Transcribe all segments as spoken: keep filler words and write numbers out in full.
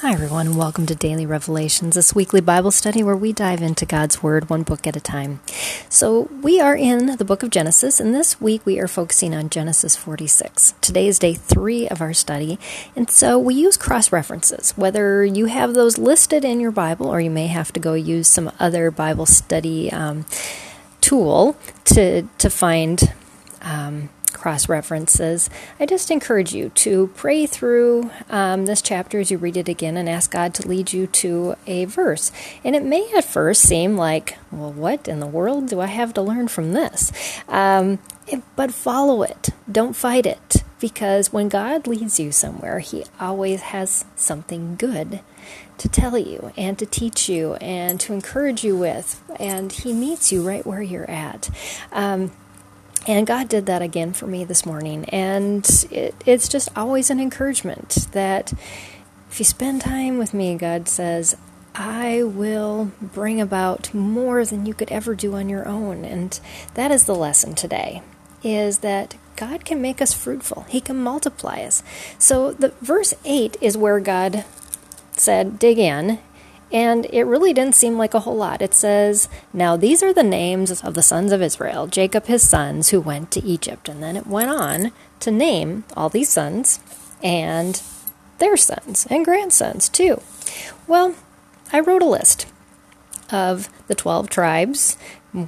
Hi everyone, welcome to Daily Revelations, this weekly Bible study where we dive into God's Word one book at a time. So we are in the book of Genesis, and this week we are focusing on Genesis forty-six. Today is day three of our study, and so we use cross-references. Whether you have those listed in your Bible, or you may have to go use some other Bible study um, tool to, to find Um, cross-references, I just encourage you to pray through um, this chapter as you read it again and ask God to lead you to a verse. And it may at first seem like, well, what in the world do I have to learn from this? Um, but follow it. Don't fight it. Because when God leads you somewhere, He always has something good to tell you and to teach you and to encourage you with. And He meets you right where you're at. Um, And God did that again for me this morning. And it, it's just always an encouragement that if you spend time with me, God says, I will bring about more than you could ever do on your own. And that is the lesson today, is that God can make us fruitful. He can multiply us. So the verse eight is where God said, dig in. And it really didn't seem like a whole lot. It says, now these are the names of the sons of Israel, Jacob his sons, who went to Egypt. And then it went on to name all these sons and their sons and grandsons too. Well, I wrote a list of the twelve tribes,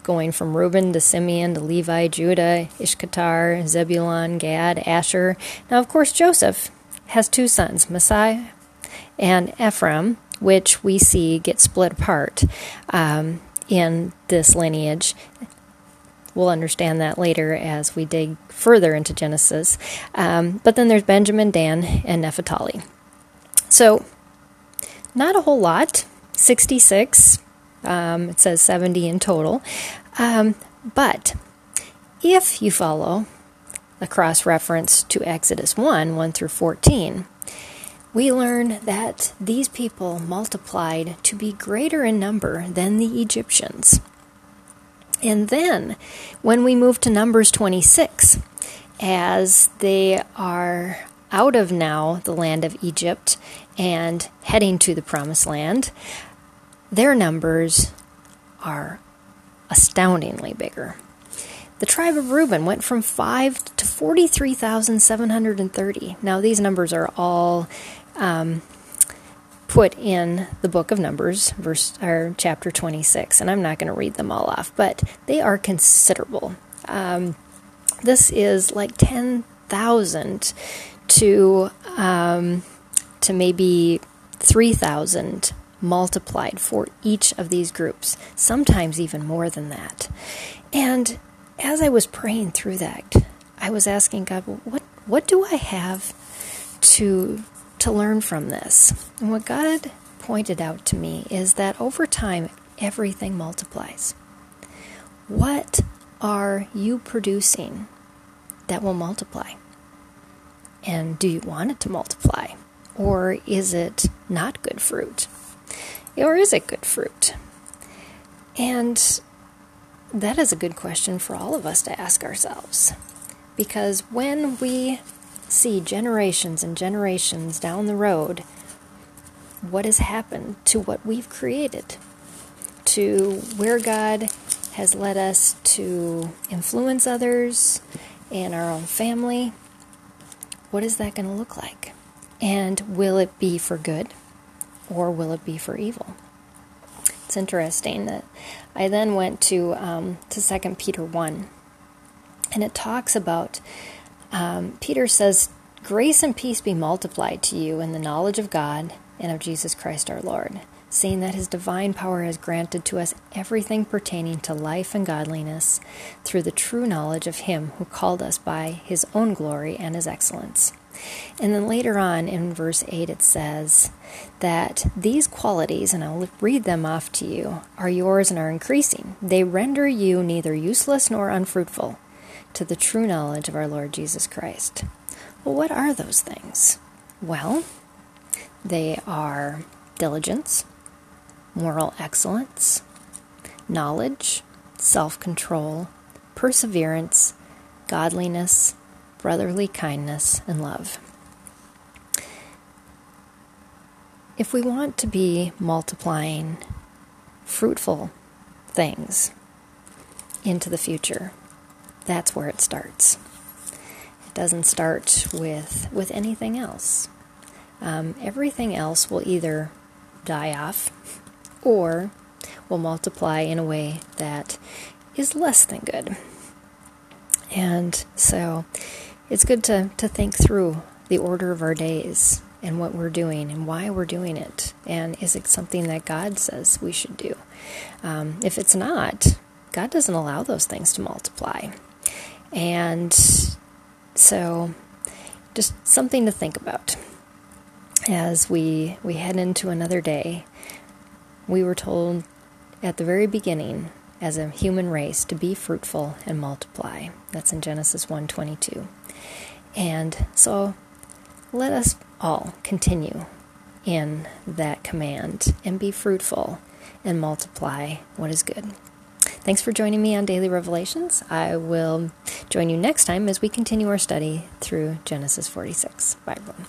going from Reuben to Simeon to Levi, Judah, Issachar, Zebulun, Gad, Asher. Now, of course, Joseph has two sons, Messiah and Ephraim, which we see get split apart um, in this lineage. We'll understand that later as we dig further into Genesis. Um, but then there's Benjamin, Dan, and Naphtali. So, not a whole lot. sixty-six. Um, it says seventy in total. Um, but if you follow the cross-reference to Exodus one, one through fourteen... we learn that these people multiplied to be greater in number than the Egyptians. And then, when we move to Numbers twenty-six, as they are out of now the land of Egypt and heading to the Promised Land, their numbers are astoundingly bigger. The tribe of Reuben went from five to forty-three thousand seven hundred thirty. Now, these numbers are all Um, put in the book of Numbers, verse or chapter twenty-six, and I'm not going to read them all off, but they are considerable. Um, this is like ten thousand to um, to maybe three thousand multiplied for each of these groups, sometimes even more than that. And as I was praying through that, I was asking God, well, what what do I have to to learn from this? And what God pointed out to me is that over time, everything multiplies. What are you producing that will multiply? And do you want it to multiply? Or is it not good fruit? Or is it good fruit? And that is a good question for all of us to ask ourselves. Because when we see generations and generations down the road, what has happened to what we've created, to where God has led us to influence others and our own family? What is that going to look like? And will it be for good, or will it be for evil? It's interesting that I then went to um, to Second Peter one, and it talks about Um, Peter says, grace and peace be multiplied to you in the knowledge of God and of Jesus Christ our Lord, seeing that His divine power has granted to us everything pertaining to life and godliness through the true knowledge of Him who called us by His own glory and His excellence. And then later on in verse eight it says that these qualities, and I'll read them off to you, are yours and are increasing. They render you neither useless nor unfruitful to the true knowledge of our Lord Jesus Christ. Well, what are those things? Well, they are diligence, moral excellence, knowledge, self-control, perseverance, godliness, brotherly kindness, and love. if we want to be multiplying fruitful things into the future, that's where it starts. It doesn't start with, with anything else. Um, everything else will either die off or will multiply in a way that is less than good. And so it's good to, to think through the order of our days and what we're doing and why we're doing it. And is it something that God says we should do? Um, if it's not, God doesn't allow those things to multiply. And so just something to think about. As we, we head into another day, we were told at the very beginning as a human race to be fruitful and multiply. That's in Genesis one twenty-two. And so let us all continue in that command and be fruitful and multiply what is good. Thanks for joining me on Daily Revelations. I will join you next time as we continue our study through Genesis forty-six. Bye, everyone.